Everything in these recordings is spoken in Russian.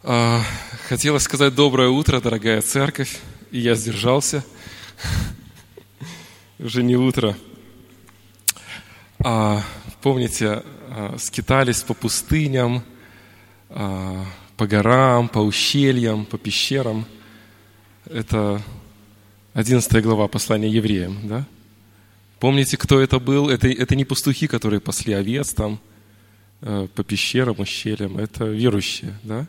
Хотела сказать доброе утро, дорогая церковь, и я сдержался. Уже не утро. Помните, скитались по пустыням, по горам, по ущельям, по пещерам. Это 11 глава послания евреям, да? Помните, кто это был? Это не пастухи, которые пасли овец там по пещерам, ущельям. Это верующие, да?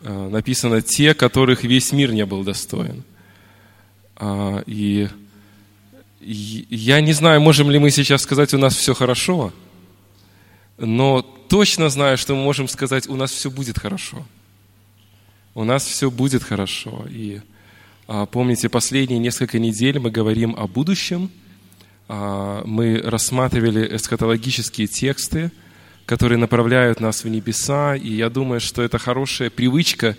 Написано, те, которых весь мир не был достоин. И я не знаю, можем ли мы сейчас сказать, у нас все хорошо, но точно знаю, что мы можем сказать, у нас все будет хорошо. У нас все будет хорошо. И помните, последние несколько недель мы говорим о будущем. Мы рассматривали эсхатологические тексты, которые направляют нас в небеса. И я думаю, что это хорошая привычка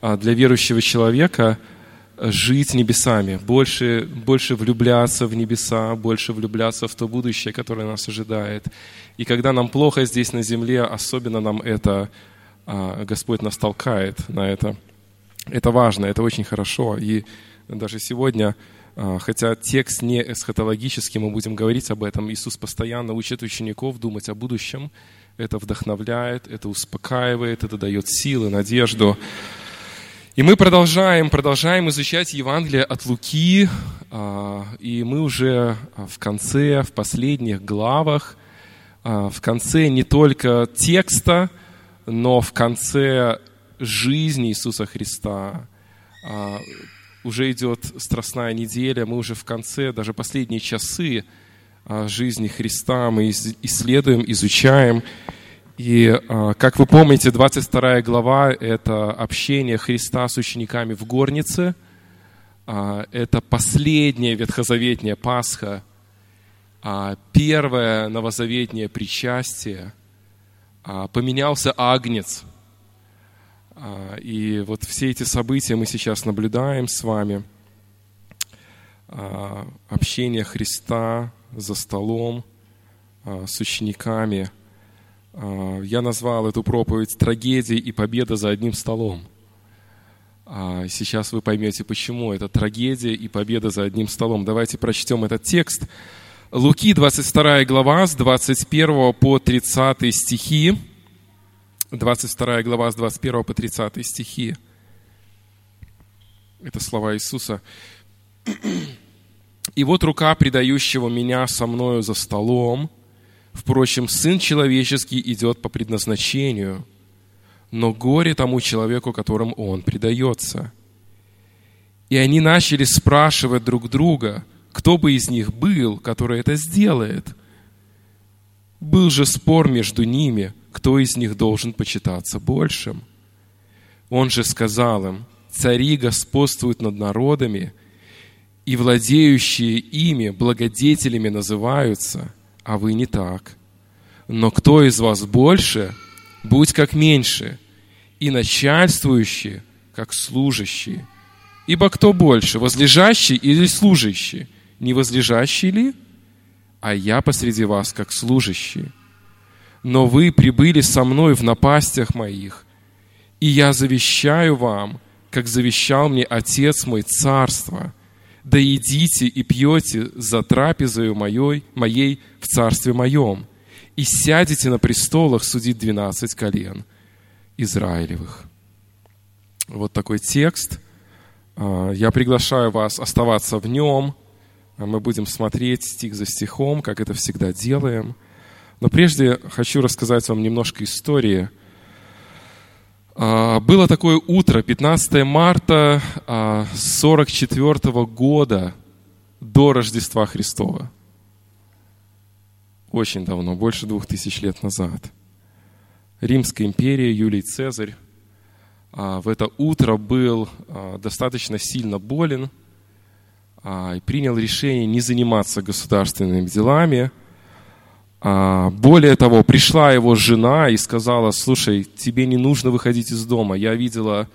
для верующего человека жить небесами, больше влюбляться в небеса, больше влюбляться в то будущее, которое нас ожидает. И когда нам плохо здесь на земле, особенно нам это, Господь нас толкает на это. Это важно, это очень хорошо. И даже сегодня, хотя текст не эсхатологический, мы будем говорить об этом, Иисус постоянно учит учеников думать о будущем. Это вдохновляет, это успокаивает, это дает силы, надежду. И мы продолжаем изучать Евангелие от Луки, и мы уже в конце, в последних главах, в конце не только текста, но в конце жизни Иисуса Христа. Уже идет Страстная неделя, мы уже в конце, даже последние часы жизни Христа мы исследуем, изучаем. И, как вы помните, 22 глава – это общение Христа с учениками в горнице. Это последняя ветхозаветняя Пасха, первое новозаветнее причастие. Поменялся агнец. И вот все эти события мы сейчас наблюдаем с вами. Общение Христа за столом с учениками. Я назвал эту проповедь «Трагедия и победа за одним столом». Сейчас вы поймете, почему это трагедия и победа за одним столом. Давайте прочтем этот текст. Луки, 22 глава, с 21 по 30 стихи. 22 глава, с 21 по 30 стихи. Это слова Иисуса. «И вот рука предающего меня со мною за столом. Впрочем, Сын Человеческий идет по предназначению, но горе тому человеку, которому он предается». И они начали спрашивать друг друга, кто бы из них был, который это сделает. Был же спор между ними, кто из них должен почитаться большим. Он же сказал им, цари господствуют над народами, и владеющие ими благодетелями называются, а вы не так. Но кто из вас больше, будь как меньше, и начальствующий, как служащий. Ибо кто больше, возлежащий или служащий? Не возлежащий ли? А я посреди вас, как служащий. Но вы прибыли со мной в напастях моих, и я завещаю вам, как завещал мне Отец мой, царство. Да едите и пьете за трапезою моей в царстве моем, и сядете на престолах судить 12 колен Израилевых». Вот такой текст. Я приглашаю вас оставаться в нем. Мы будем смотреть стих за стихом, как это всегда делаем. Но прежде хочу рассказать вам немножко истории. Было такое утро, 15 марта 44 года до Рождества Христова. Очень давно, больше 2000 лет назад. Римская империя, Юлий Цезарь в это утро был достаточно сильно болен и принял решение не заниматься государственными делами. Более того, пришла его жена и сказала, слушай, тебе не нужно выходить из дома, я видела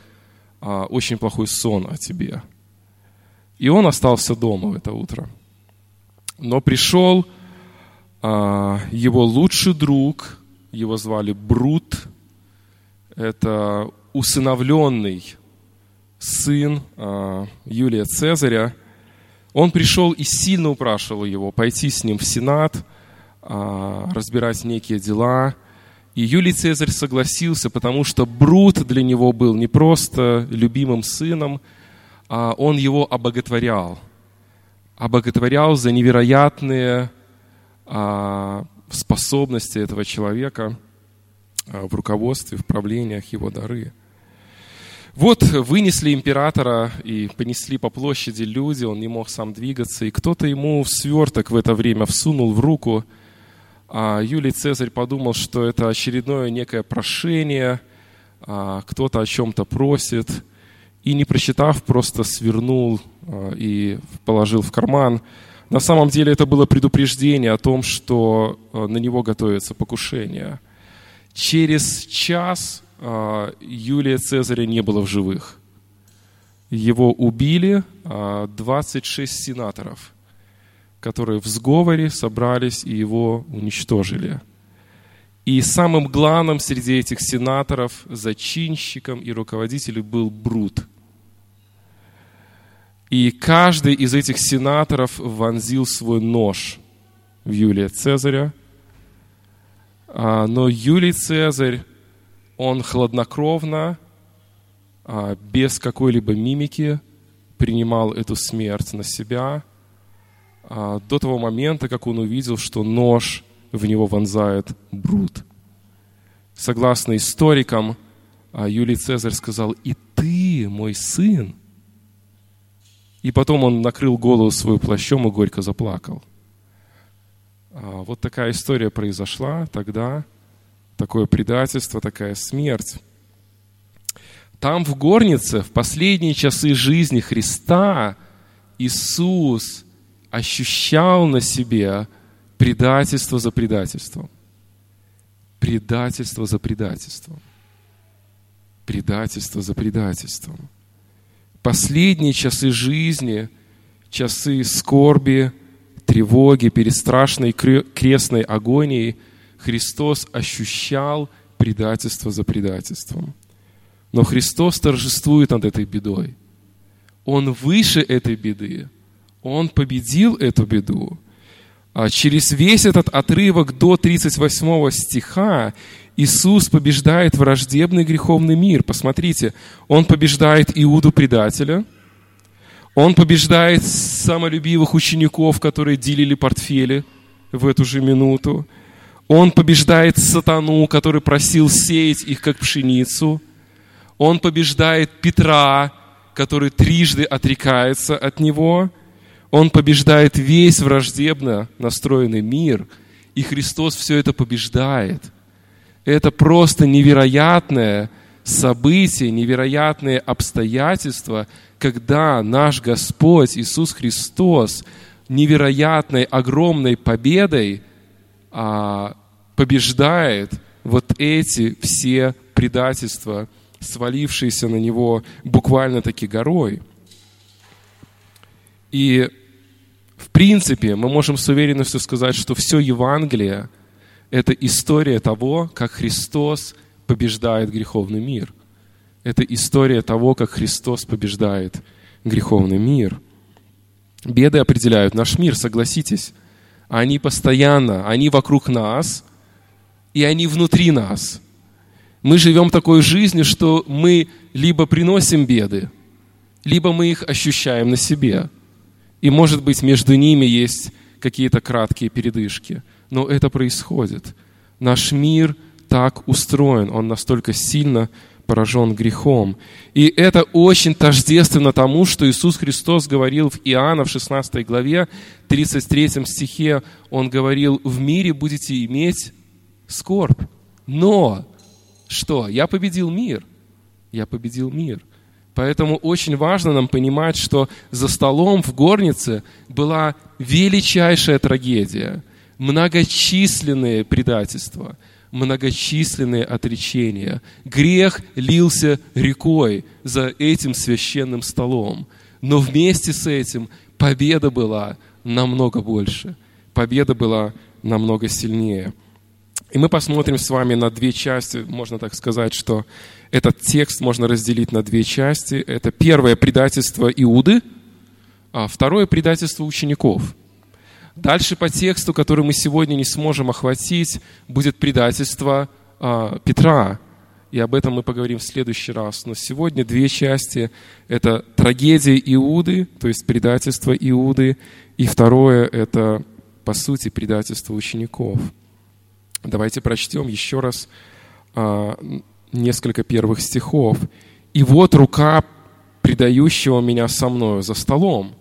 очень плохой сон о тебе. И он остался дома в это утро. Но пришел его лучший друг, его звали Брут, это усыновленный сын Юлия Цезаря, он пришел и сильно упрашивал его пойти с ним в Сенат, разбирать некие дела. И Юлий Цезарь согласился, потому что Брут для него был не просто любимым сыном, а он его обоготворял. Обоготворял за невероятные способности этого человека в руководстве, в правлениях, его дары. Вот вынесли императора и понесли по площади люди, он не мог сам двигаться, и кто-то ему в сверток в это время всунул в руку. А Юлий Цезарь подумал, что это очередное некое прошение, кто-то о чем-то просит, и, не просчитав, просто свернул и положил в карман. На самом деле это было предупреждение о том, что на него готовится покушение. Через час Юлия Цезаря не было в живых. Его убили 26 сенаторов, которые в сговоре собрались и его уничтожили. И самым главным среди этих сенаторов, зачинщиком и руководителем был Брут. И каждый из этих сенаторов вонзил свой нож в Юлия Цезаря. Но Юлий Цезарь, он хладнокровно, без какой-либо мимики принимал эту смерть на себя до того момента, как он увидел, что нож в него вонзает Брут. Согласно историкам, Юлий Цезарь сказал: «И ты, мой сын!» И потом он накрыл голову свою плащом и горько заплакал. Вот такая история произошла тогда, такое предательство, такая смерть. Там, в горнице, в последние часы жизни Христа, Иисус ощущал на себе предательство за предательством. Предательство за предательством. Предательство за предательством. Последние часы жизни, часы скорби, тревоги, перед страшной крестной агонией Христос ощущал предательство за предательством. Но Христос торжествует над этой бедой. Он выше этой беды. Он победил эту беду. А через весь этот отрывок до 38 стиха Иисус побеждает враждебный греховный мир. Посмотрите, Он побеждает Иуду-предателя, Он побеждает самолюбивых учеников, которые делили портфели в эту же минуту. Он побеждает сатану, который просил сеять их как пшеницу. Он побеждает Петра, который трижды отрекается от Него. Он побеждает весь враждебно настроенный мир, и Христос все это побеждает. Это просто невероятное событие, невероятные обстоятельства, когда наш Господь Иисус Христос невероятной, огромной победой побеждает вот эти все предательства, свалившиеся на Него буквально-таки горой. И в принципе, мы можем с уверенностью сказать, что все Евангелие – это история того, как Христос побеждает греховный мир. Это история того, как Христос побеждает греховный мир. Беды определяют наш мир, согласитесь. Они постоянно, они вокруг нас, и они внутри нас. Мы живем такой жизнью, что мы либо приносим беды, либо мы их ощущаем на себе. И, может быть, между ними есть какие-то краткие передышки. Но это происходит. Наш мир так устроен. Он настолько сильно поражен грехом. И это очень тождественно тому, что Иисус Христос говорил в Иоанна в 16 главе, 33 стихе. Он говорил: «В мире будете иметь скорбь». Но что? Я победил мир. Я победил мир. Поэтому очень важно нам понимать, что за столом в горнице была величайшая трагедия, многочисленные предательства, многочисленные отречения. Грех лился рекой за этим священным столом. Но вместе с этим победа была намного больше, победа была намного сильнее. И мы посмотрим с вами на две части, можно так сказать, что этот текст можно разделить на две части. Это первое предательство Иуды, а второе предательство учеников. Дальше по тексту, который мы сегодня не сможем охватить, будет предательство Петра. И об этом мы поговорим в следующий раз. Но сегодня две части. Это трагедия Иуды, то есть предательство Иуды. И второе – это, по сути, предательство учеников. Давайте прочтем еще раз несколько первых стихов. «И вот рука предающего меня со мною за столом.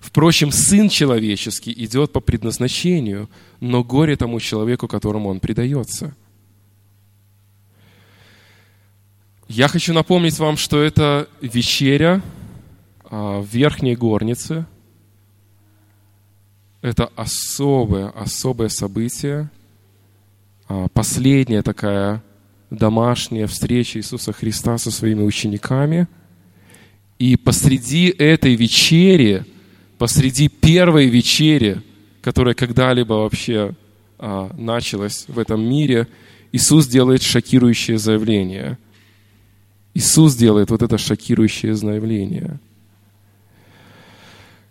Впрочем, Сын Человеческий идет по предназначению, но горе тому человеку, которому он предается». Я хочу напомнить вам, что это вечеря в верхней горнице. Это особое событие. Последняя такая домашняя встреча Иисуса Христа со своими учениками. И посреди этой вечери, посреди первой вечери, которая когда-либо вообще началась в этом мире, Иисус делает шокирующее заявление. Иисус делает вот это шокирующее заявление.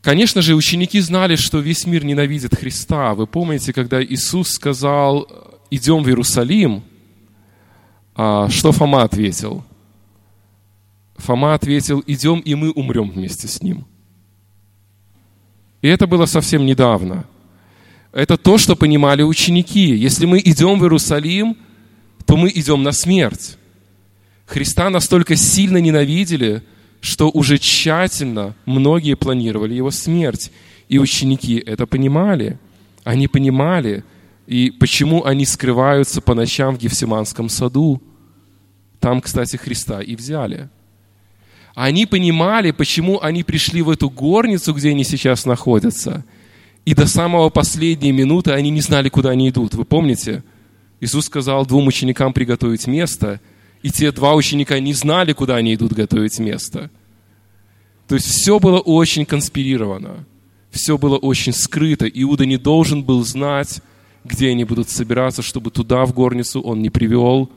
Конечно же, ученики знали, что весь мир ненавидит Христа. Вы помните, когда Иисус сказал: «Идем в Иерусалим», что Фома ответил? Фома ответил: «Идем, и мы умрем вместе с ним». И это было совсем недавно. Это то, что понимали ученики. Если мы идем в Иерусалим, то мы идем на смерть. Христа настолько сильно ненавидели, что уже тщательно многие планировали его смерть. И ученики это понимали. Они понимали, и почему они скрываются по ночам в Гефсиманском саду. Там, кстати, Христа и взяли. Они понимали, почему они пришли в эту горницу, где они сейчас находятся. И до самого последней минуты они не знали, куда они идут. Вы помните? Иисус сказал двум ученикам приготовить место, и те два ученика не знали, куда они идут готовить место. То есть все было очень конспирировано. Все было очень скрыто. Иуда не должен был знать, где они будут собираться, чтобы туда, в горницу, он не привел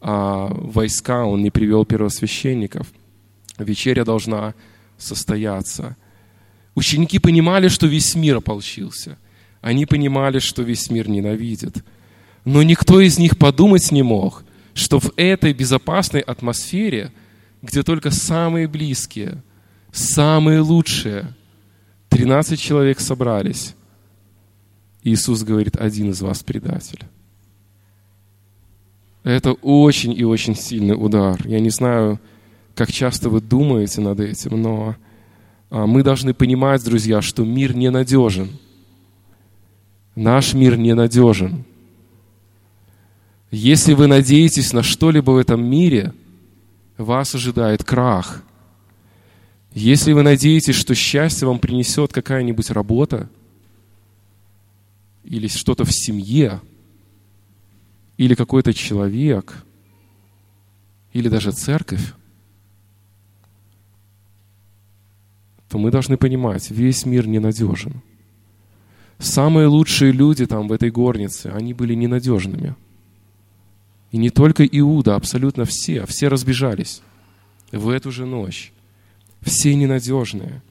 войска, он не привел первосвященников. Вечеря должна состояться. Ученики понимали, что весь мир ополчился. Они понимали, что весь мир ненавидит. Но никто из них подумать не мог, что в этой безопасной атмосфере, где только самые близкие, самые лучшие, 13 человек собрались, Иисус говорит: один из вас предатель. Это очень и очень сильный удар. Я не знаю, как часто вы думаете над этим, но мы должны понимать, друзья, что мир ненадежен. Наш мир ненадежен. Если вы надеетесь на что-либо в этом мире, вас ожидает крах. Если вы надеетесь, что счастье вам принесет какая-нибудь работа, или что-то в семье, или какой-то человек, или даже церковь, то мы должны понимать, весь мир ненадежен. Самые лучшие люди там, в этой горнице, они были ненадежными. И не только Иуда, абсолютно все. Все разбежались в эту же ночь. Все ненадежные.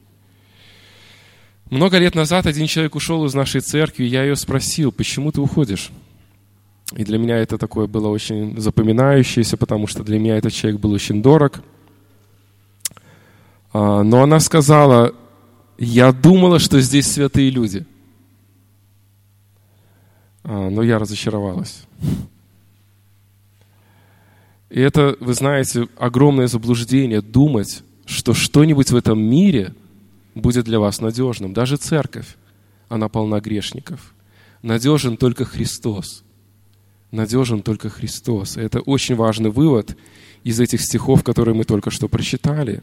Много лет назад один человек ушел из нашей церкви, и я ее спросил: почему ты уходишь? И для меня это такое было очень запоминающееся, потому что для меня этот человек был очень дорог. Но она сказала: я думала, что здесь святые люди. Но я разочаровалась. И это, вы знаете, огромное заблуждение думать, что что-нибудь в этом мире будет для вас надежным. Даже церковь, она полна грешников. Надежен только Христос. Надежен только Христос. Это очень важный вывод из этих стихов, которые мы только что прочитали.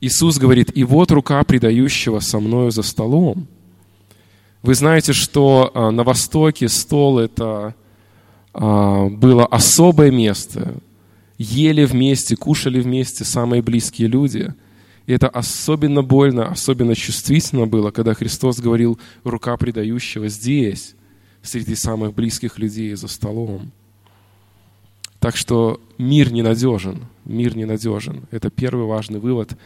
Иисус говорит: «И вот рука предающего со мною за столом». Вы знаете, что на Востоке стол – это было особое место. Ели вместе, кушали вместе самые близкие люди. И это особенно больно, особенно чувствительно было, когда Христос говорил: рука предающего здесь. среди самых близких людей за столом. Так что мир ненадежен, мир ненадежен. Это первый важный вывод,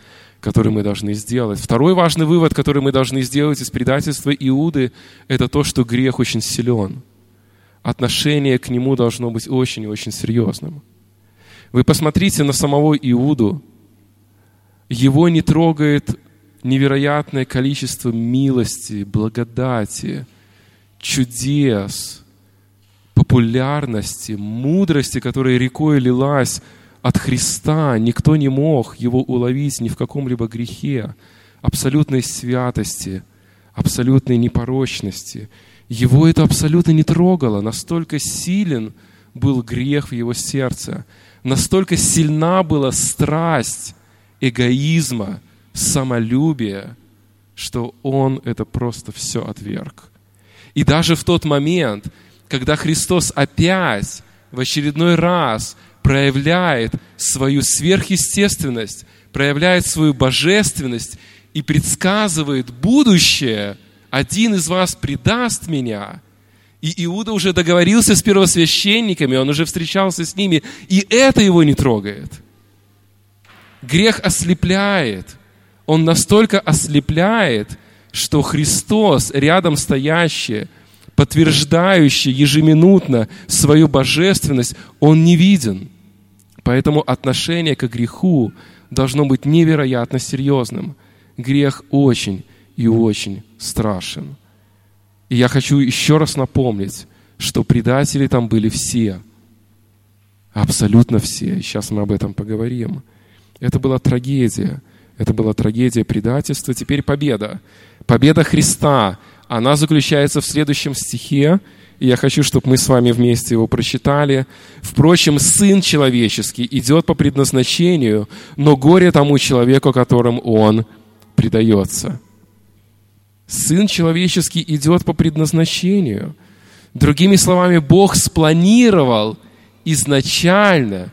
который мы должны сделать. Второй важный вывод, который мы должны сделать из предательства Иуды, это то, что грех очень силен. Отношение к нему должно быть очень и очень серьезным. Вы посмотрите на самого Иуду. Его не трогает невероятное количество милости, благодати, чудес, популярности, мудрости, которая рекой лилась от Христа. Никто не мог его уловить ни в каком-либо грехе, абсолютной святости, абсолютной непорочности. Его это абсолютно не трогало. Настолько силен был грех в его сердце. Настолько сильна была страсть эгоизма, самолюбия, что он это просто все отверг. И даже в тот момент, когда Христос опять в очередной раз проявляет свою сверхъестественность, проявляет свою божественность и предсказывает будущее, один из вас предаст меня. И Иуда уже договорился с первосвященниками, он уже встречался с ними, и это его не трогает. Грех ослепляет. Он настолько ослепляет, что Христос, рядом стоящий, подтверждающий ежеминутно свою божественность, он не виден. Поэтому отношение к греху должно быть невероятно серьезным. Грех очень и очень страшен. И я хочу еще раз напомнить, что предатели там были все. Абсолютно все. И сейчас мы об этом поговорим. Это была трагедия. Это была трагедия предательства. Теперь победа. Победа Христа. Она заключается в следующем стихе. И я хочу, чтобы мы с вами вместе его прочитали. «Впрочем, Сын Человеческий идет по предназначению, но горе тому человеку, которым Он предается». Сын Человеческий идет по предназначению. Другими словами, Бог спланировал изначально,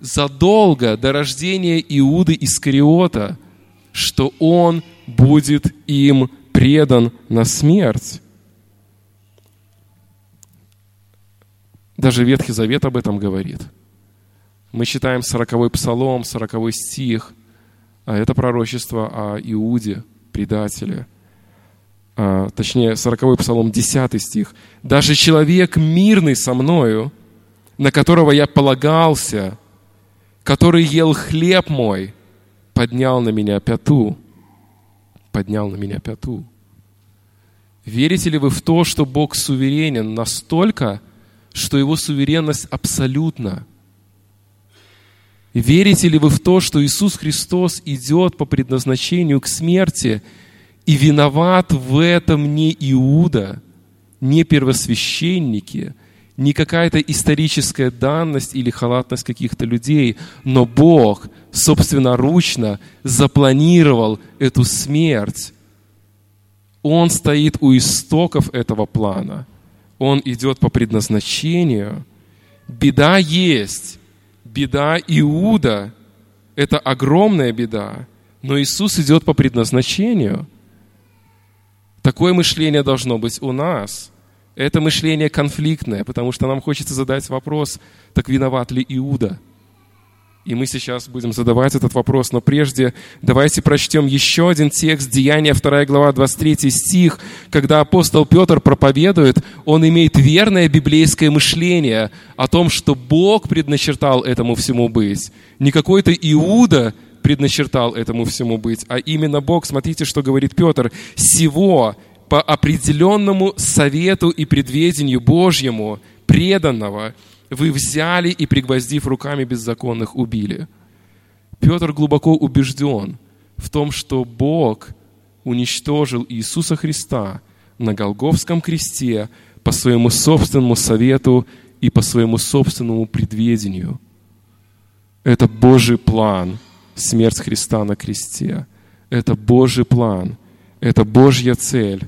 задолго до рождения Иуды Искариота, что он будет им предан на смерть. Даже Ветхий Завет об этом говорит. Мы читаем 40-й Псалом, 40-й стих. А это пророчество о Иуде, предателе. Точнее, 40-й Псалом, 10 стих. «Даже человек мирный со мною, на которого я полагался, который ел хлеб мой, поднял на меня пяту». Поднял на меня пяту. Верите ли вы в то, что Бог суверенен настолько, что Его суверенность абсолютна? Верите ли вы в то, что Иисус Христос идет по предназначению к смерти, и виноват в этом не Иуда, не первосвященники, не какая-то историческая данность или халатность каких-то людей, но Бог собственноручно запланировал эту смерть. Он стоит у истоков этого плана. Он идет по предназначению. Беда есть. Беда Иуда. Это огромная беда. Но Иисус идет по предназначению. Такое мышление должно быть у нас. Это мышление конфликтное, потому что нам хочется задать вопрос, так виноват ли Иуда? И мы сейчас будем задавать этот вопрос, но прежде давайте прочтем еще один текст, Деяния 2 глава 23 стих, когда апостол Петр проповедует, он имеет верное библейское мышление о том, что Бог предначертал этому всему быть. Не какой-то Иуда предначертал этому всему быть, а именно Бог. Смотрите, что говорит Петр. «Сего по определенному совету и предведению Божьему преданного вы взяли и, пригвоздив руками беззаконных, убили». Петр глубоко убежден в том, что Бог уничтожил Иисуса Христа на Голгофском кресте по своему собственному совету и по своему собственному предведению. Это Божий план. Смерть Христа на кресте. Это Божий план, это Божья цель,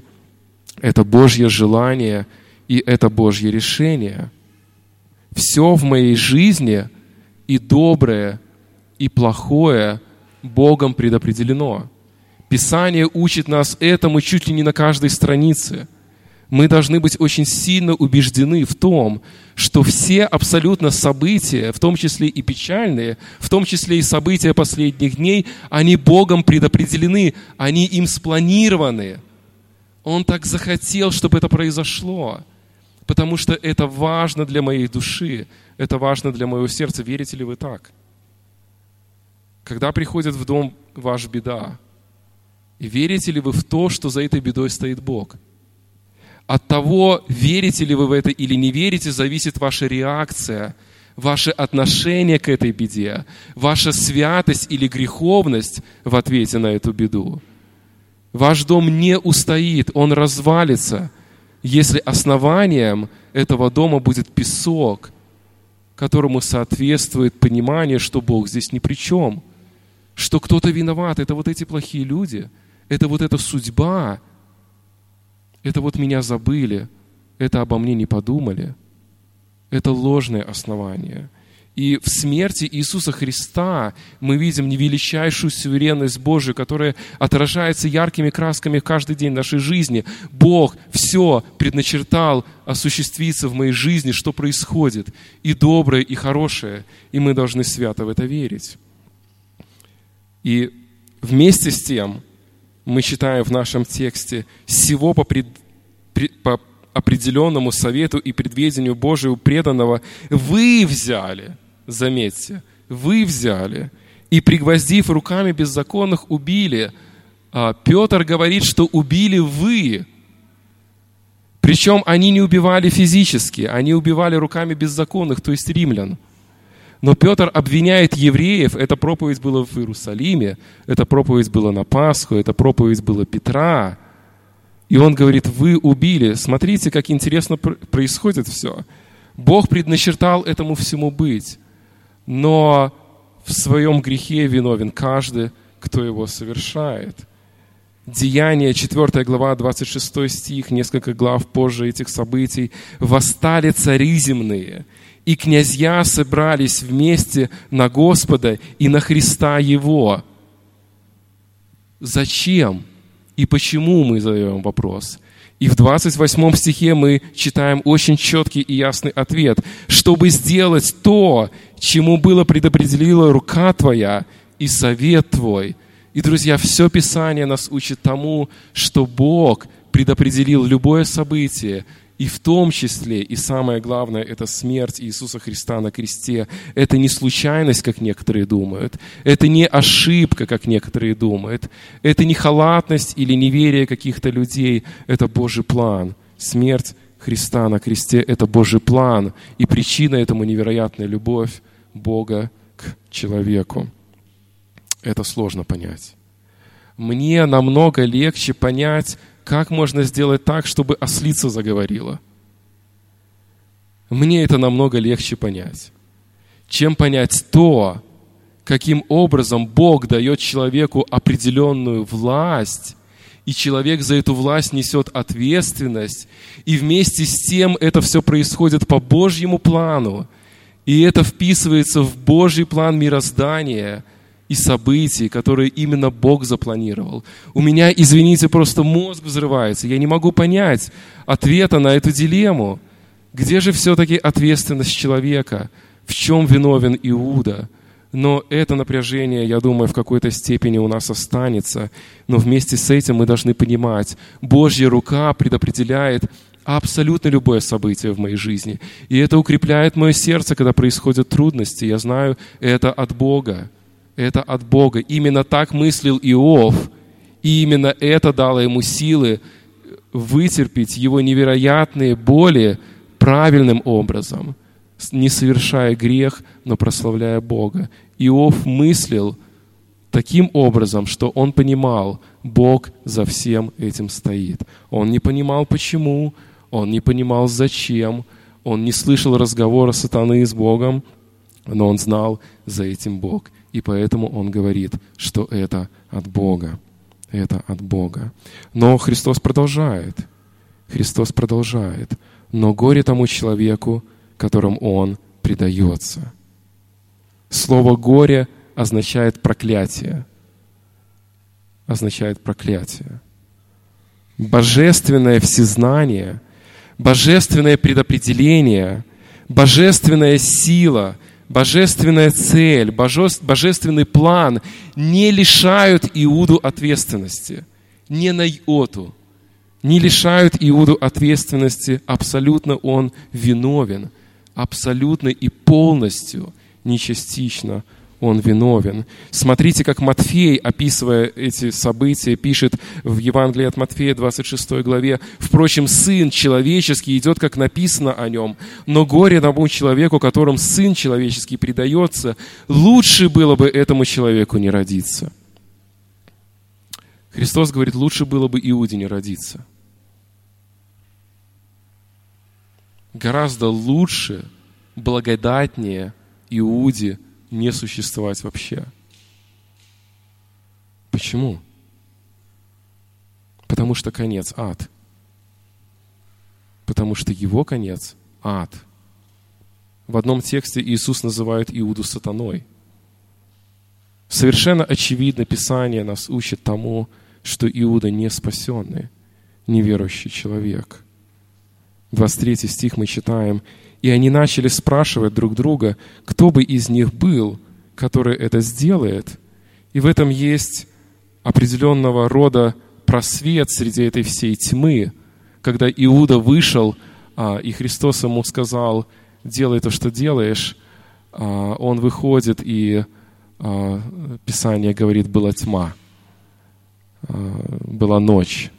это Божье желание и это Божье решение. Все в моей жизни, и доброе, и плохое, Богом предопределено. Писание учит нас этому чуть ли не на каждой странице. Мы должны быть очень сильно убеждены в том, что все абсолютно события, в том числе и печальные, в том числе и события последних дней, они Богом предопределены, они им спланированы. Он так захотел, чтобы это произошло, потому что это важно для моей души, это важно для моего сердца. Верите ли вы так? Когда приходит в дом ваша беда, верите ли вы в то, что за этой бедой стоит Бог? От того, верите ли вы в это или не верите, зависит ваша реакция, ваше отношение к этой беде, ваша святость или греховность в ответе на эту беду. Ваш дом не устоит, он развалится, если основанием этого дома будет песок, которому соответствует понимание, что Бог здесь ни при чем, что кто-то виноват, это вот эти плохие люди, это вот эта судьба, это вот меня забыли, это обо мне не подумали. Это ложное основание. И в смерти Иисуса Христа мы видим величайшую суверенность Божию, которая отражается яркими красками каждый день нашей жизни. Бог все предначертал осуществиться в моей жизни, что происходит, и доброе, и хорошее, и мы должны свято в это верить. И вместе с тем, мы читаем в нашем тексте, «Сего по определенному совету и предведению Божию преданного вы взяли», заметьте, «вы взяли, и, пригвоздив руками беззаконных, убили». Петр говорит, что убили вы. Причем они не убивали физически, они убивали руками беззаконных, то есть римлян. Но Петр обвиняет евреев, эта проповедь была в Иерусалиме, эта проповедь была на Пасху, эта проповедь была Петра. И он говорит, вы убили. Смотрите, как интересно происходит все. Бог предначертал этому всему быть, но в своем грехе виновен каждый, кто его совершает. Деяния, 4 глава, 26 стих, несколько глав позже этих событий. «Восстали цари земные, и князья собрались вместе на Господа и на Христа Его». Зачем и почему мы задаем вопрос? И в 28 стихе мы читаем очень четкий и ясный ответ. «Чтобы сделать то, чему было предопределила рука твоя и совет твой». И, друзья, все Писание нас учит тому, что Бог предопределил любое событие, и в том числе, и самое главное, это смерть Иисуса Христа на кресте. Это не случайность, как некоторые думают. Это не ошибка, как некоторые думают. Это не халатность или неверие каких-то людей. Это Божий план. Смерть Христа на кресте – это Божий план. И причина этому невероятная любовь Бога к человеку. Это сложно понять. Мне намного легче понять, как можно сделать так, чтобы ослица заговорила. Мне это намного легче понять, чем понять то, каким образом Бог дает человеку определенную власть, и человек за эту власть несет ответственность, и вместе с тем это все происходит по Божьему плану, и это вписывается в Божий план мироздания и событий, которые именно Бог запланировал. У меня, извините, просто мозг взрывается. Я не могу понять ответа на эту дилемму. Где же все-таки ответственность человека? В чем виновен Иуда? Но это напряжение, я думаю, в какой-то степени у нас останется. Но вместе с этим мы должны понимать, Божья рука предопределяет абсолютно любое событие в моей жизни. И это укрепляет мое сердце, когда происходят трудности. Я знаю, это от Бога. Это от Бога. Именно так мыслил Иов. И именно это дало ему силы вытерпеть его невероятные боли правильным образом, не совершая грех, но прославляя Бога. Иов мыслил таким образом, что он понимал, Бог за всем этим стоит. Он не понимал, почему, он не понимал, зачем, он не слышал разговора сатаны с Богом, но он знал, за этим Бог. И поэтому он говорит, что это от Бога. Это от Бога. Но Христос продолжает. Христос продолжает. Но горе тому человеку, которым он предается. Слово «горе» означает проклятие. Означает проклятие. божественное всезнание, божественное предопределение, божественная сила, божественная цель, божественный план не лишают Иуду ответственности. Не на йоту. Не лишают Иуду ответственности. Абсолютно он виновен. Абсолютно и полностью, не частично он виновен. Смотрите, как Матфей, описывая эти события, пишет в Евангелии от Матфея, 26 главе: «Впрочем, Сын Человеческий идет, как написано о Нем, но горе тому человеку, которому Сын Человеческий предается, лучше было бы этому человеку не родиться». Христос говорит, лучше было бы Иуде не родиться. Гораздо лучше, благодатнее Иуде не существовать вообще. Почему? Потому что конец – ад. Потому что его конец – ад. В одном тексте Иисус называет Иуду сатаной. Совершенно очевидно, Писание нас учит тому, что Иуда не спасенный, неверующий человек. 23 стих мы читаем: «И они начали спрашивать друг друга, кто бы из них был, который это сделает». И в этом есть определенного рода просвет среди этой всей тьмы, когда Иуда вышел, и Христос ему сказал: «Делай то, что делаешь». Он выходит, и Писание говорит, была тьма, была ночь.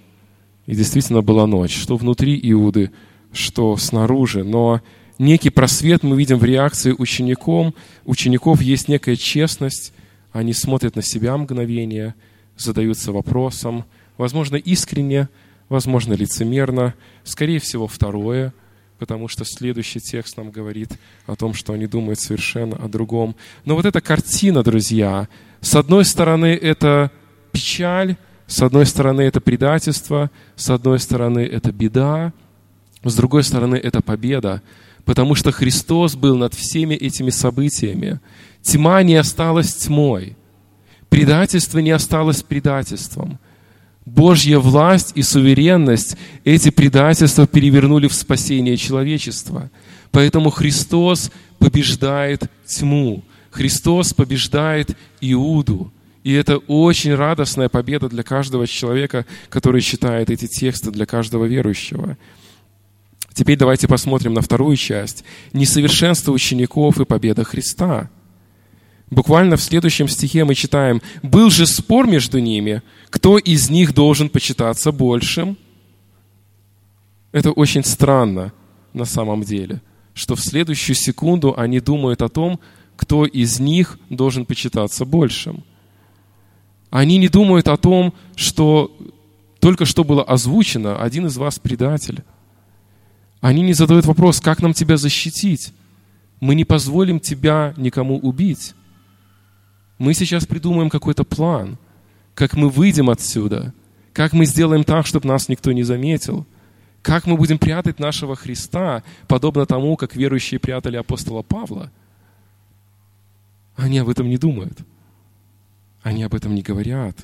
И действительно была ночь, что внутри Иуды, что снаружи. Но некий просвет мы видим в реакции учеников. Есть некая честность. Они смотрят на себя мгновение, задаются вопросом. Возможно, искренне, возможно, лицемерно. Скорее всего, второе, потому что следующий текст нам говорит о том, что они думают совершенно о другом. Но вот эта картина, друзья, с одной стороны, это печаль, с одной стороны, это предательство, с одной стороны, это беда, с другой стороны, это победа, потому что Христос был над всеми этими событиями. Тьма не осталась тьмой, предательство не осталось предательством. Божья власть и суверенность эти предательства перевернули в спасение человечества. Поэтому Христос побеждает тьму, Христос побеждает Иуду. И это очень радостная победа для каждого человека, который читает эти тексты, для каждого верующего. Теперь давайте посмотрим на вторую часть. Несовершенство учеников и победа Христа. Буквально в следующем стихе мы читаем: «Был же спор между ними, кто из них должен почитаться большим». Это очень странно на самом деле, что в следующую секунду они думают о том, кто из них должен почитаться большим. Они не думают о том, что только что было озвучено: один из вас предатель. Они не задают вопрос: как нам тебя защитить? Мы не позволим тебя никому убить. Мы сейчас придумаем какой-то план, как мы выйдем отсюда, как мы сделаем так, чтобы нас никто не заметил, как мы будем прятать нашего Христа, подобно тому, как верующие прятали апостола Павла. Они об этом не думают. Они об этом не говорят.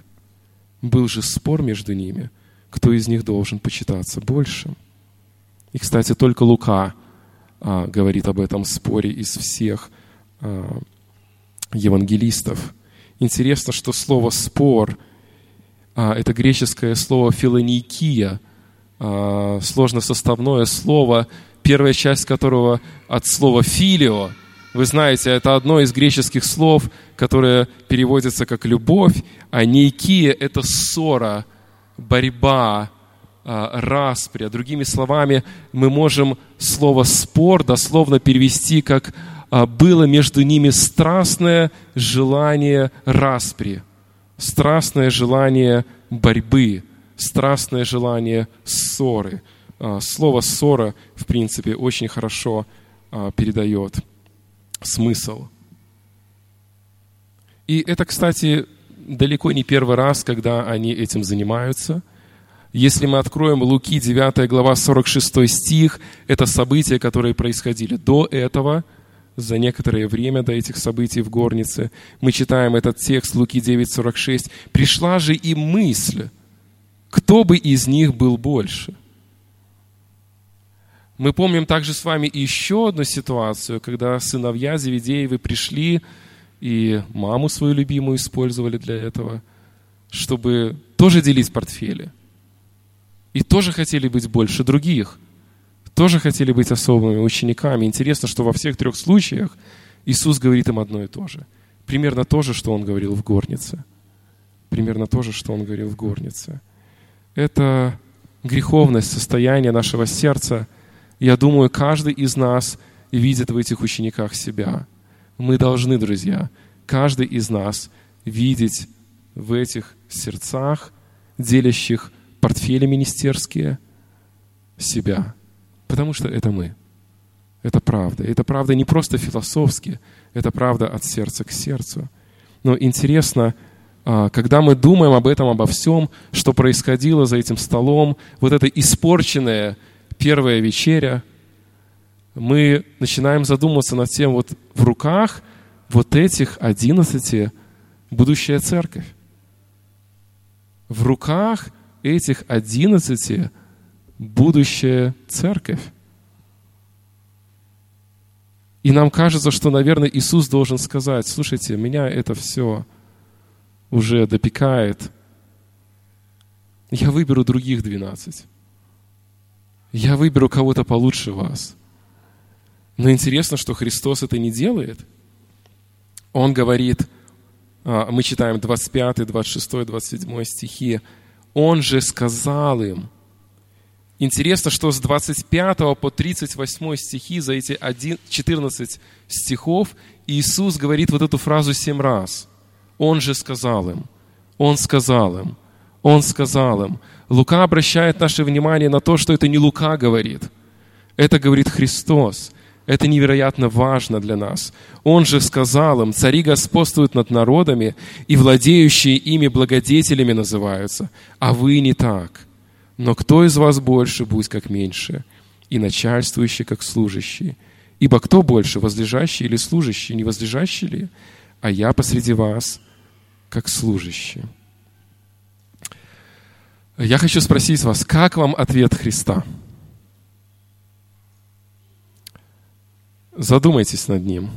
Был же спор между ними, кто из них должен почитаться большим. И, кстати, только Лука говорит об этом споре из всех евангелистов. Интересно, что слово «спор» это греческое слово «филоникия», сложносоставное слово, первая часть которого от слова «филио». Вы знаете, это одно из греческих слов, которое переводится как «любовь», а «никия» — это ссора, борьба, распря. Другими словами, мы можем слово «спор» дословно перевести как «было между ними страстное желание распри», страстное желание борьбы, страстное желание ссоры. Слово «ссора», в принципе, очень хорошо передает смысл. И это, кстати, далеко не первый раз, когда они этим занимаются. Если мы откроем Луки 9 глава 46 стих, это события, которые происходили до этого, за некоторое время до этих событий в горнице. Мы читаем этот текст Луки 9:46. «Пришла же и мысль кто бы из них был больше. Мы помним также с вами еще одну ситуацию, когда сыновья Зеведеевы пришли и маму свою любимую использовали для этого, чтобы тоже делить портфели. И тоже хотели быть больше других. Тоже хотели быть особыми учениками. Интересно, что во всех трех случаях Иисус говорит им одно и то же. Примерно то же, что Он говорил в горнице. Примерно то же, что Он говорил в горнице. Это греховность, состояние нашего сердца. Я думаю, каждый из нас видит в этих учениках себя. Мы должны, друзья, каждый из нас видеть в этих сердцах, делящих портфели министерские, себя. Потому что это мы. Это правда. Это правда не просто философски, это правда от сердца к сердцу. Но интересно, когда мы думаем об этом, обо всем, что происходило за этим столом, вот эта испорченная первая вечеря, мы начинаем задумываться над тем, вот в руках вот этих 11 будущая церковь. В руках этих 11 будущая церковь. И нам кажется, что, наверное, Иисус должен сказать: слушайте, меня это все уже допекает. Я выберу других 12. Я выберу кого-то получше вас. Но интересно, что Христос это не делает. Он говорит, мы читаем 25, 26, 27 стихи, Он же сказал им. Интересно, что с 25 по 38 стихи, за эти 14 стихов, Иисус говорит вот эту фразу 7 раз. Он же сказал им, Он сказал им, Он сказал им. Лука обращает наше внимание на то, что это не Лука говорит. Это говорит Христос. Это невероятно важно для нас. Он же сказал им: цари господствуют над народами, и владеющие ими благодетелями называются. А вы не так. Но кто из вас больше, будь как меньше, и начальствующий, как служащий. Ибо кто больше, возлежащий или служащий, не возлежащий ли? А я посреди вас, как служащий. Я хочу спросить вас, как вам ответ Христа? Задумайтесь над ним.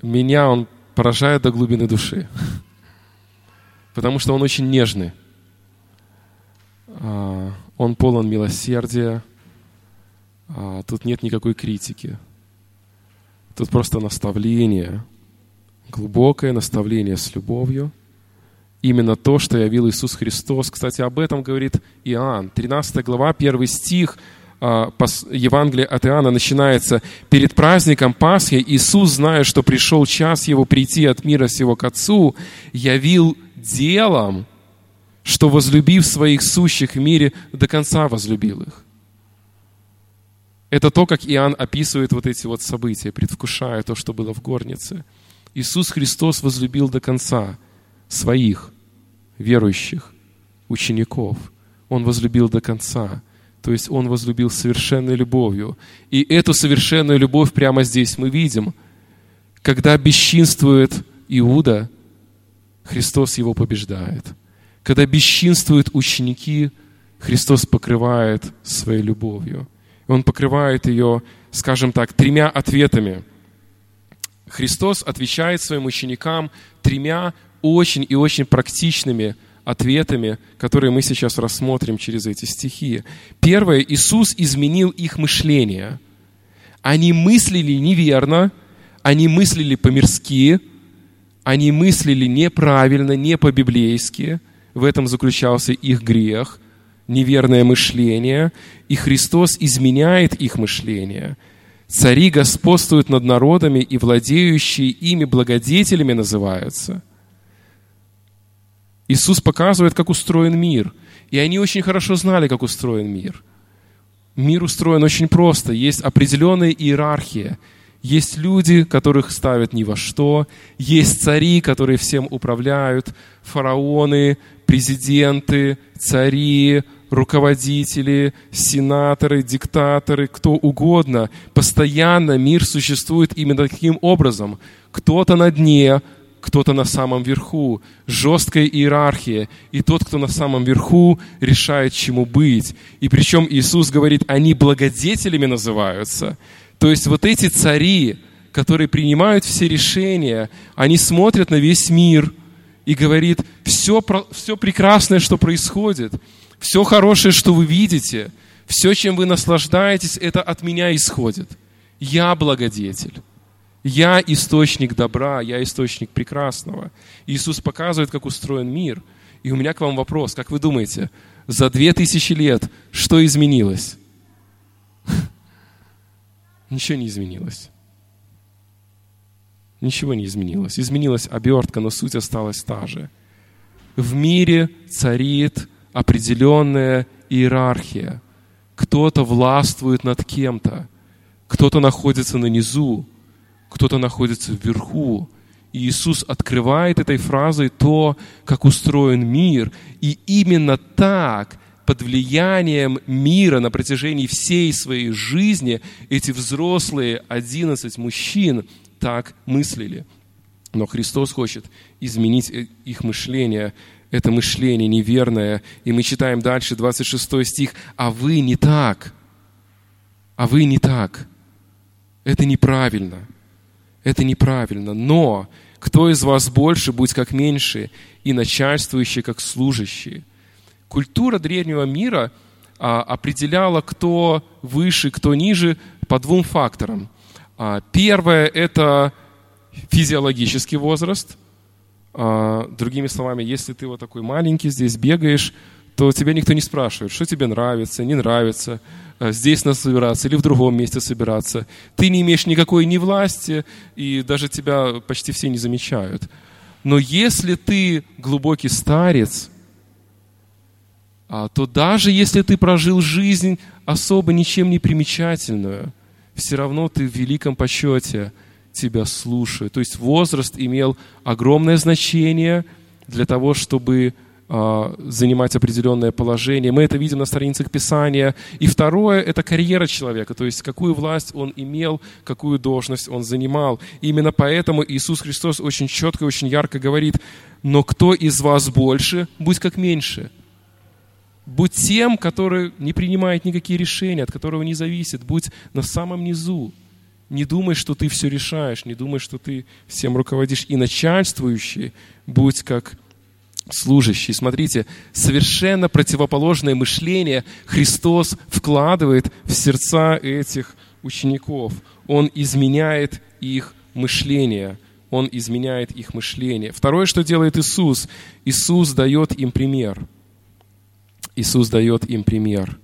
Меня он поражает до глубины души, потому что он очень нежный. Он полон милосердия. Тут нет никакой критики. Тут просто наставление, глубокое наставление с любовью. Именно то, что явил Иисус Христос. Кстати, об этом говорит Иоанн. 13 глава, 1 стих. Евангелие от Иоанна начинается: «Перед праздником Пасхи Иисус, зная, что пришел час Его прийти от мира сего к Отцу, явил делом, что, возлюбив своих сущих в мире, до конца возлюбил их». Это то, как Иоанн описывает вот эти вот события, предвкушая то, что было в горнице. Иисус Христос возлюбил до конца своих верующих учеников. Он возлюбил до конца. То есть Он возлюбил совершенной любовью. И эту совершенную любовь прямо здесь мы видим. Когда бесчинствует Иуда, Христос его побеждает. Когда бесчинствуют ученики, Христос покрывает своей любовью. Он покрывает ее, скажем так, 3 ответами. Христос отвечает своим ученикам 3 очень и очень практичными ответами, которые мы сейчас рассмотрим через эти стихи. Первое. Иисус изменил их мышление. Они мыслили неверно, они мыслили по-мирски, они мыслили неправильно, не по-библейски. В этом заключался их грех, неверное мышление. И Христос изменяет их мышление. Цари господствуют над народами, и владеющие ими благодетелями называются. Иисус показывает, как устроен мир. И они очень хорошо знали, как устроен мир. Мир устроен очень просто. Есть определенная иерархия. Есть люди, которых ставят ни во что. Есть цари, которые всем управляют. Фараоны, президенты, цари, руководители, сенаторы, диктаторы, кто угодно. Постоянно мир существует именно таким образом. Кто-то на дне, кто-то на самом верху, жесткая иерархия, и тот, кто на самом верху, решает, чему быть. И причем Иисус говорит, они благодетелями называются. То есть вот эти цари, которые принимают все решения, они смотрят на весь мир и говорят, все прекрасное, что происходит, все хорошее, что вы видите, все, чем вы наслаждаетесь, это от меня исходит. Я благодетель. Я источник добра, я источник прекрасного. Иисус показывает, как устроен мир. И у меня к вам вопрос. Как вы думаете, за 2000 лет что изменилось? Ничего не изменилось. Ничего не изменилось. Изменилась обертка, но суть осталась та же. В мире царит определенная иерархия. Кто-то властвует над кем-то. Кто-то находится на низу. Кто-то находится вверху. И Иисус открывает этой фразой то, как устроен мир. И именно так, под влиянием мира на протяжении всей своей жизни, эти взрослые 11 мужчин так мыслили. Но Христос хочет изменить их мышление. Это мышление неверное. И мы читаем дальше 26 стих. «А вы не так». «А вы не так». Это неправильно. Это неправильно. Но кто из вас больше, будь как меньше, и начальствующие, как служащие. Культура древнего мира определяла, кто выше, кто ниже, по двум факторам. Первое – это физиологический возраст. Другими словами, если ты вот такой маленький, здесь бегаешь, то тебя никто не спрашивает, что тебе нравится, не нравится, здесь нас собираться или в другом месте собираться. Ты не имеешь никакой ни власти, и даже тебя почти все не замечают. Но если ты глубокий старец, то даже если ты прожил жизнь особо ничем не примечательную, все равно ты в великом почете, тебя слушают. То есть возраст имел огромное значение для того, чтобы занимать определенное положение. Мы это видим на страницах Писания. И второе – это карьера человека, то есть какую власть он имел, какую должность он занимал. И именно поэтому Иисус Христос очень четко и очень ярко говорит: «Но кто из вас больше, будь как меньше». Будь тем, который не принимает никакие решения, от которого не зависит. Будь на самом низу. Не думай, что ты все решаешь, не думай, что ты всем руководишь. И начальствующий будь как служащий. Смотрите, совершенно противоположное мышление Христос вкладывает в сердца этих учеников. Он изменяет их мышление. Он изменяет их мышление. Второе, что делает Иисус. Иисус дает им пример. Иисус дает им пример.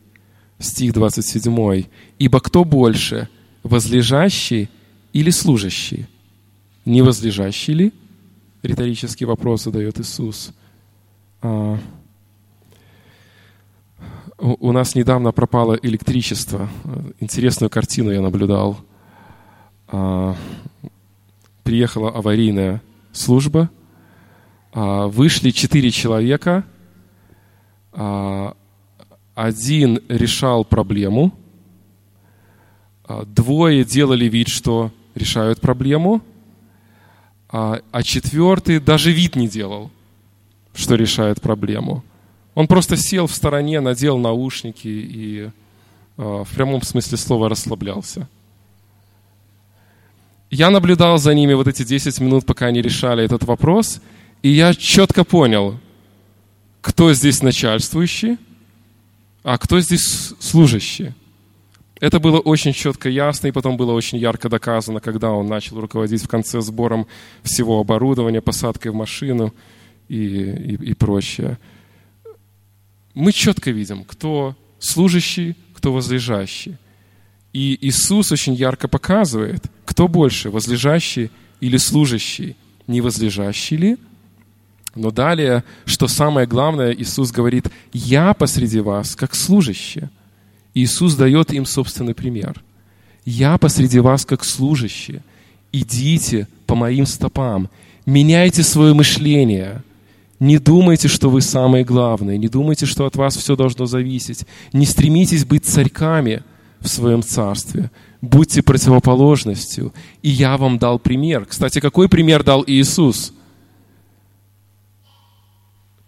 Стих 27. «Ибо кто больше, возлежащий или служащий? Не возлежащий ли?» Риторический вопрос задает Иисус. У нас недавно пропало электричество. Интересную картину я наблюдал. Приехала аварийная служба. Вышли 4 человека. Один решал проблему. 2 делали вид, что решают проблему. А 4 даже вид не делал, что решает проблему. Он просто сел в стороне, надел наушники и в прямом смысле слова расслаблялся. Я наблюдал за ними вот эти 10 минут, пока они решали этот вопрос, и я четко понял, кто здесь начальствующий, а кто здесь служащий. Это было очень четко ясно, и потом было очень ярко доказано, когда он начал руководить в конце сбором всего оборудования, посадкой в машину и прочее. Мы четко видим, кто служащий, кто возлежащий. И Иисус очень ярко показывает, кто больше, возлежащий или служащий. Не возлежащий ли? Но далее, что самое главное, Иисус говорит: «Я посреди вас, как служащий». Иисус дает им собственный пример. «Я посреди вас, как служащий, идите по моим стопам, меняйте свое мышление, не думайте, что вы самые главные, не думайте, что от вас все должно зависеть, не стремитесь быть царьками в своем царстве, будьте противоположностью, и я вам дал пример». Кстати, какой пример дал Иисус?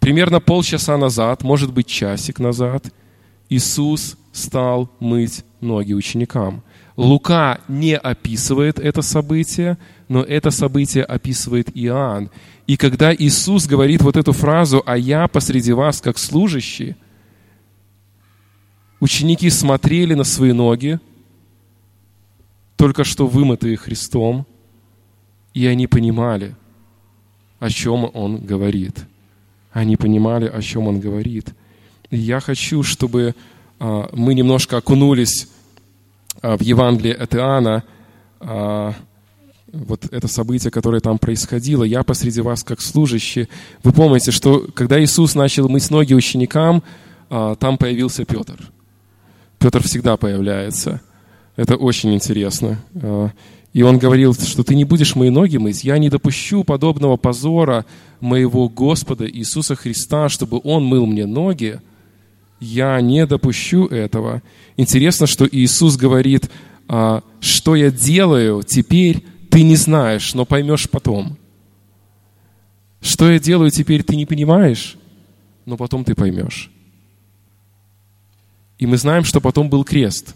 примерно полчаса назад, может быть, часик назад, Иисус стал мыть ноги ученикам. Лука не описывает это событие, но это событие описывает Иоанн. И когда Иисус говорит вот эту фразу «А я посреди вас, как служащий», ученики смотрели на свои ноги, только что вымытые Христом, и они понимали, о чем Он говорит. Они понимали, о чем Он говорит. И я хочу, чтобы мы немножко окунулись в Евангелие от Иоанна, вот это событие, которое там происходило. «Я посреди вас, как служащий». Вы помните, что когда Иисус начал мыть ноги ученикам, там появился Петр. Петр всегда появляется. Это очень интересно. И он говорил, что «ты не будешь мои ноги мыть, я не допущу подобного позора моего Господа Иисуса Христа, чтобы Он мыл мне ноги. Я не допущу этого». Интересно, что Иисус говорит, что я делаю теперь, ты не знаешь, но поймешь потом. Что я делаю теперь, ты не понимаешь, но потом ты поймешь. И мы знаем, что потом был крест.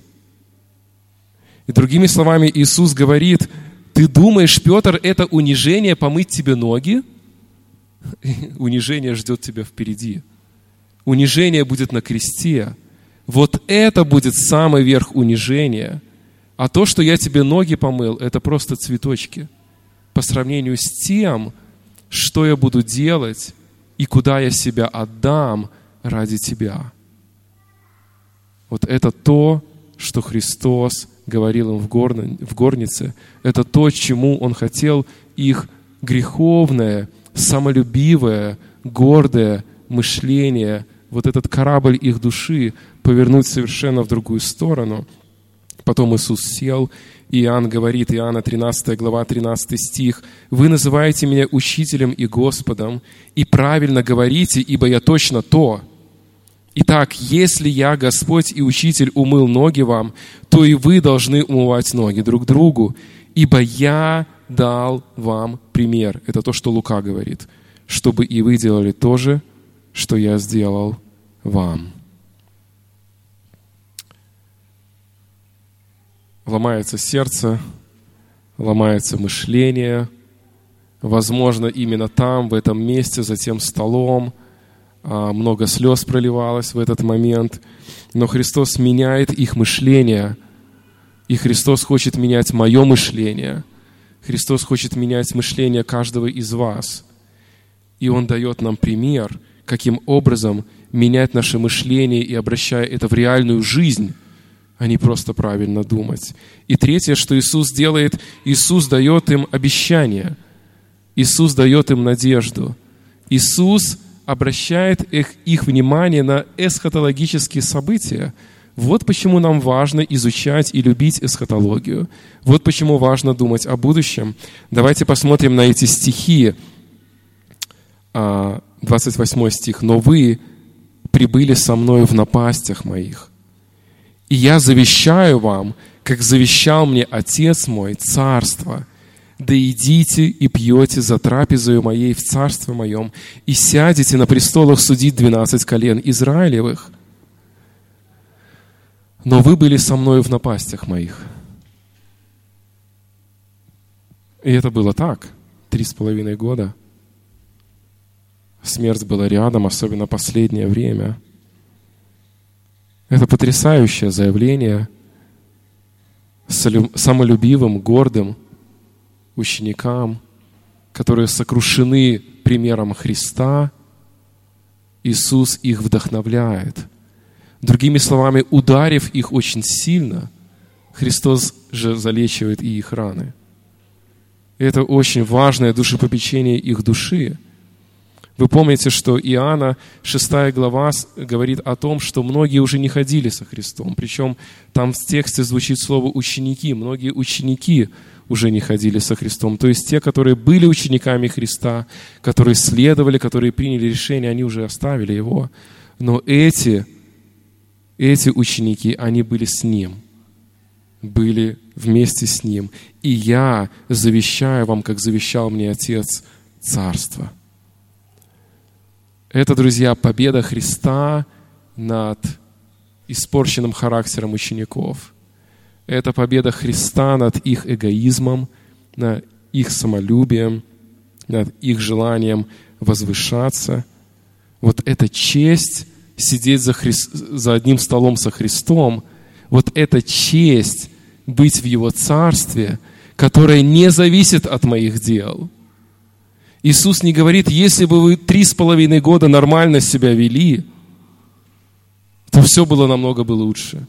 И другими словами, Иисус говорит, ты думаешь, Петр, это унижение помыть тебе ноги? Унижение ждет тебя впереди. Унижение будет на кресте. Вот это будет самый верх унижения. А то, что я тебе ноги помыл, это просто цветочки по сравнению с тем, что я буду делать и куда я себя отдам ради тебя. Вот это то, что Христос говорил им в горнице. Это то, чему Он хотел их греховное, самолюбивое, гордое мышление, вот этот корабль их души повернуть совершенно в другую сторону. Потом Иисус сел, и Иоанн говорит, Иоанна 13 глава, 13 стих, «Вы называете меня учителем и Господом, и правильно говорите, ибо я точно то. Итак, если я, Господь и Учитель, умыл ноги вам, то и вы должны умывать ноги друг другу, ибо я дал вам пример». Это то, что Лука говорит, «чтобы и вы делали то же, что я сделал вам». Ломается сердце, ломается мышление. Возможно, именно там, в этом месте, за тем столом, много слез проливалось в этот момент. Но Христос меняет их мышление. И Христос хочет менять мое мышление. Христос хочет менять мышление каждого из вас. И Он дает нам пример, каким образом менять наше мышление и обращая это в реальную жизнь, а не просто правильно думать. И третье, что Иисус делает, Иисус дает им обещание. Иисус дает им надежду. Иисус обращает их внимание на эсхатологические события. Вот почему нам важно изучать и любить эсхатологию. Вот почему важно думать о будущем. Давайте посмотрим на эти стихи. 28 стих. «Но вы прибыли со мною в напастях моих, и я завещаю вам, как завещал мне Отец мой, царство, да едите и пьете за трапезою моей в царстве моем, и сядете на престолах судить 12 колен Израилевых. Но вы были со мною в напастях моих». И это было так, 3,5 года. Смерть была рядом, особенно последнее время. Это потрясающее заявление самолюбивым, гордым ученикам, которые сокрушены примером Христа. Иисус их вдохновляет. Другими словами, ударив их очень сильно, Христос же залечивает и их раны. Это очень важное душепопечение их души. Вы помните, что Иоанна 6 глава говорит о том, что многие уже не ходили со Христом. Причем там в тексте звучит слово «ученики». Многие ученики уже не ходили со Христом. То есть те, которые были учениками Христа, которые следовали, которые приняли решение, они уже оставили Его. Но эти ученики, они были с Ним, были вместе с Ним. «И я завещаю вам, как завещал мне Отец, царство». Это, друзья, победа Христа над испорченным характером учеников. Это победа Христа над их эгоизмом, над их самолюбием, над их желанием возвышаться. Вот эта честь сидеть за одним столом со Христом, вот эта честь быть в Его Царстве, которое не зависит от моих дел. Иисус не говорит, если бы вы 3,5 года нормально себя вели, то все было намного бы лучше.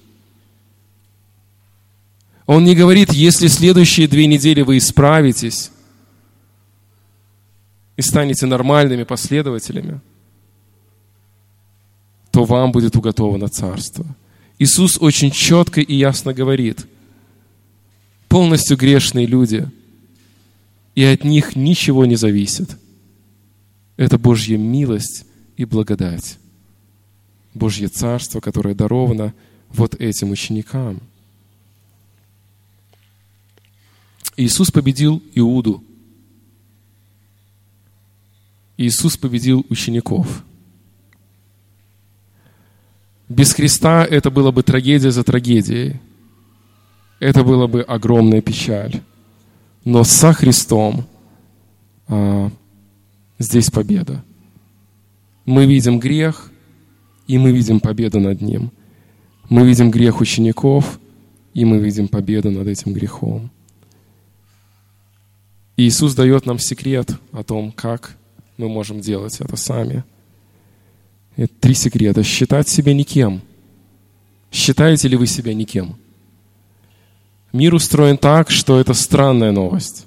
Он не говорит, если следующие 2 недели вы исправитесь и станете нормальными последователями, то вам будет уготовано царство. Иисус очень четко и ясно говорит, полностью грешные люди, и от них ничего не зависит. Это Божья милость и благодать. Божье царство, которое даровано вот этим ученикам. Иисус победил Иуду. Иисус победил учеников. Без Христа это было бы трагедия за трагедией. Это была бы огромная печаль. Но со Христом здесь победа. Мы видим грех, и мы видим победу над ним. Мы видим грех учеников, и мы видим победу над этим грехом. И Иисус дает нам секрет о том, как мы можем делать это сами. Это 3 секрета. Считать себя никем. Считаете ли вы себя никем? Мир устроен так, что это странная новость.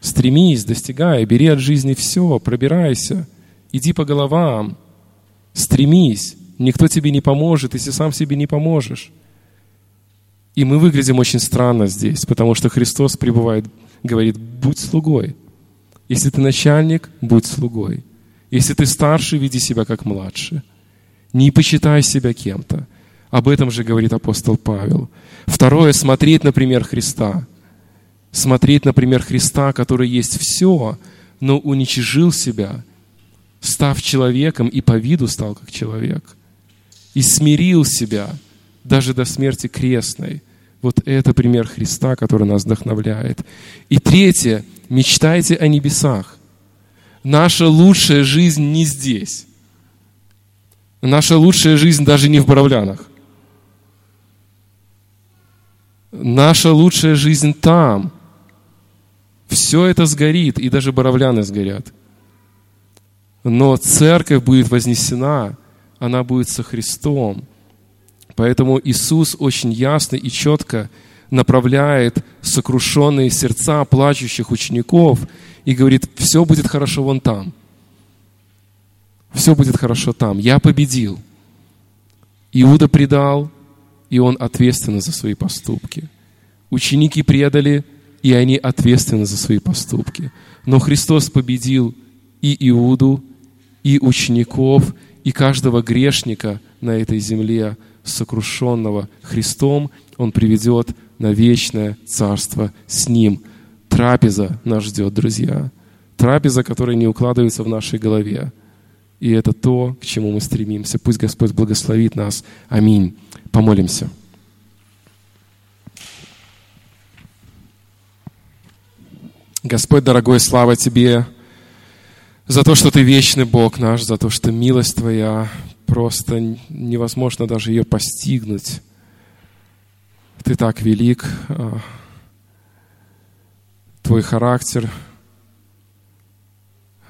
Стремись, достигай, бери от жизни все, пробирайся, иди по головам, стремись. Никто тебе не поможет, если сам себе не поможешь. И мы выглядим очень странно здесь, потому что Христос пребывает, говорит, будь слугой. Если ты начальник, будь слугой. Если ты старший, веди себя как младший. Не почитай себя кем-то. Об этом же говорит апостол Павел. Второе, смотреть на пример Христа. Смотреть на пример Христа, который есть все, но уничижил себя, став человеком и по виду стал как человек. И смирил себя даже до смерти крестной. Вот это пример Христа, который нас вдохновляет. И третье, мечтайте о небесах. Наша лучшая жизнь не здесь. Наша лучшая жизнь даже не в Боровлянах. Наша лучшая жизнь там. Все это сгорит, и даже Боровляны сгорят. Но церковь будет вознесена, она будет со Христом. Поэтому Иисус очень ясно и четко направляет сокрушенные сердца плачущих учеников и говорит, все будет хорошо вон там. Все будет хорошо там. Я победил. Иуда предал, и он ответственен за свои поступки. Ученики предали, и они ответственны за свои поступки. Но Христос победил и Иуду, и учеников, и каждого грешника на этой земле, сокрушенного Христом, Он приведет на вечное царство с Ним. Трапеза нас ждет, друзья. Трапеза, которая не укладывается в нашей голове. И это то, к чему мы стремимся. Пусть Господь благословит нас. Аминь. Помолимся. Господь, дорогой, слава Тебе за то, что Ты вечный Бог наш, за то, что милость Твоя просто невозможно даже ее постигнуть. Ты так велик. Твой характер,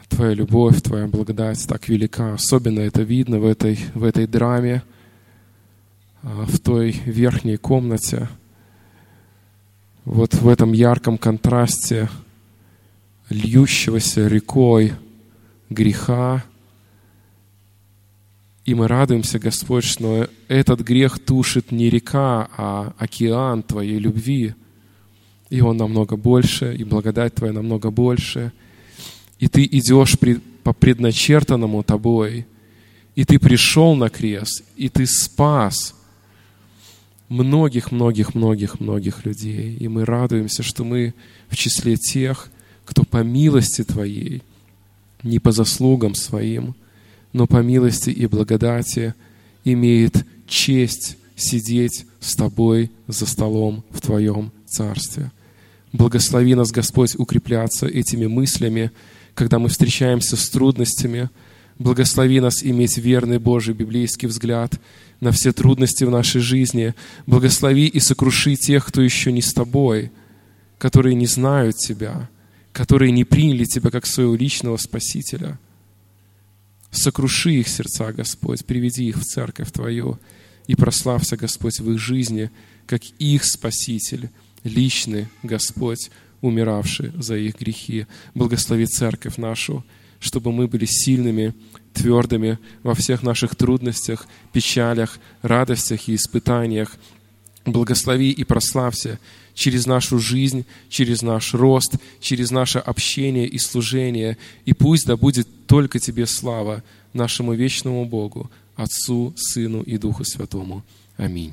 Твоя любовь, Твоя благодать так велика. Особенно это видно в этой драме, в той верхней комнате. Вот в этом ярком контрасте льющегося рекой греха. И мы радуемся, Господь, что этот грех тушит не река, а океан Твоей любви. И он намного больше, и благодать Твоя намного больше. И Ты идешь по предначертанному Тобой, и Ты пришел на крест, и Ты спас многих людей. И мы радуемся, что мы в числе тех, кто по милости Твоей, не по заслугам своим, но по милости и благодати имеет честь сидеть с Тобой за столом в Твоем Царстве. Благослови нас, Господь, укрепляться этими мыслями, когда мы встречаемся с трудностями. Благослови нас иметь верный Божий библейский взгляд на все трудности в нашей жизни. Благослови и сокруши тех, кто еще не с Тобой, которые не знают Тебя, которые не приняли Тебя как своего личного Спасителя. Сокруши их сердца, Господь, приведи их в церковь Твою и прославься, Господь, в их жизни, как их Спаситель, личный Господь, умиравший за их грехи. Благослови церковь нашу, чтобы мы были сильными, твердыми во всех наших трудностях, печалях, радостях и испытаниях. Благослови и прославься через нашу жизнь, через наш рост, через наше общение и служение. И пусть да будет только Тебе слава, нашему вечному Богу, Отцу, Сыну и Духу Святому. Аминь.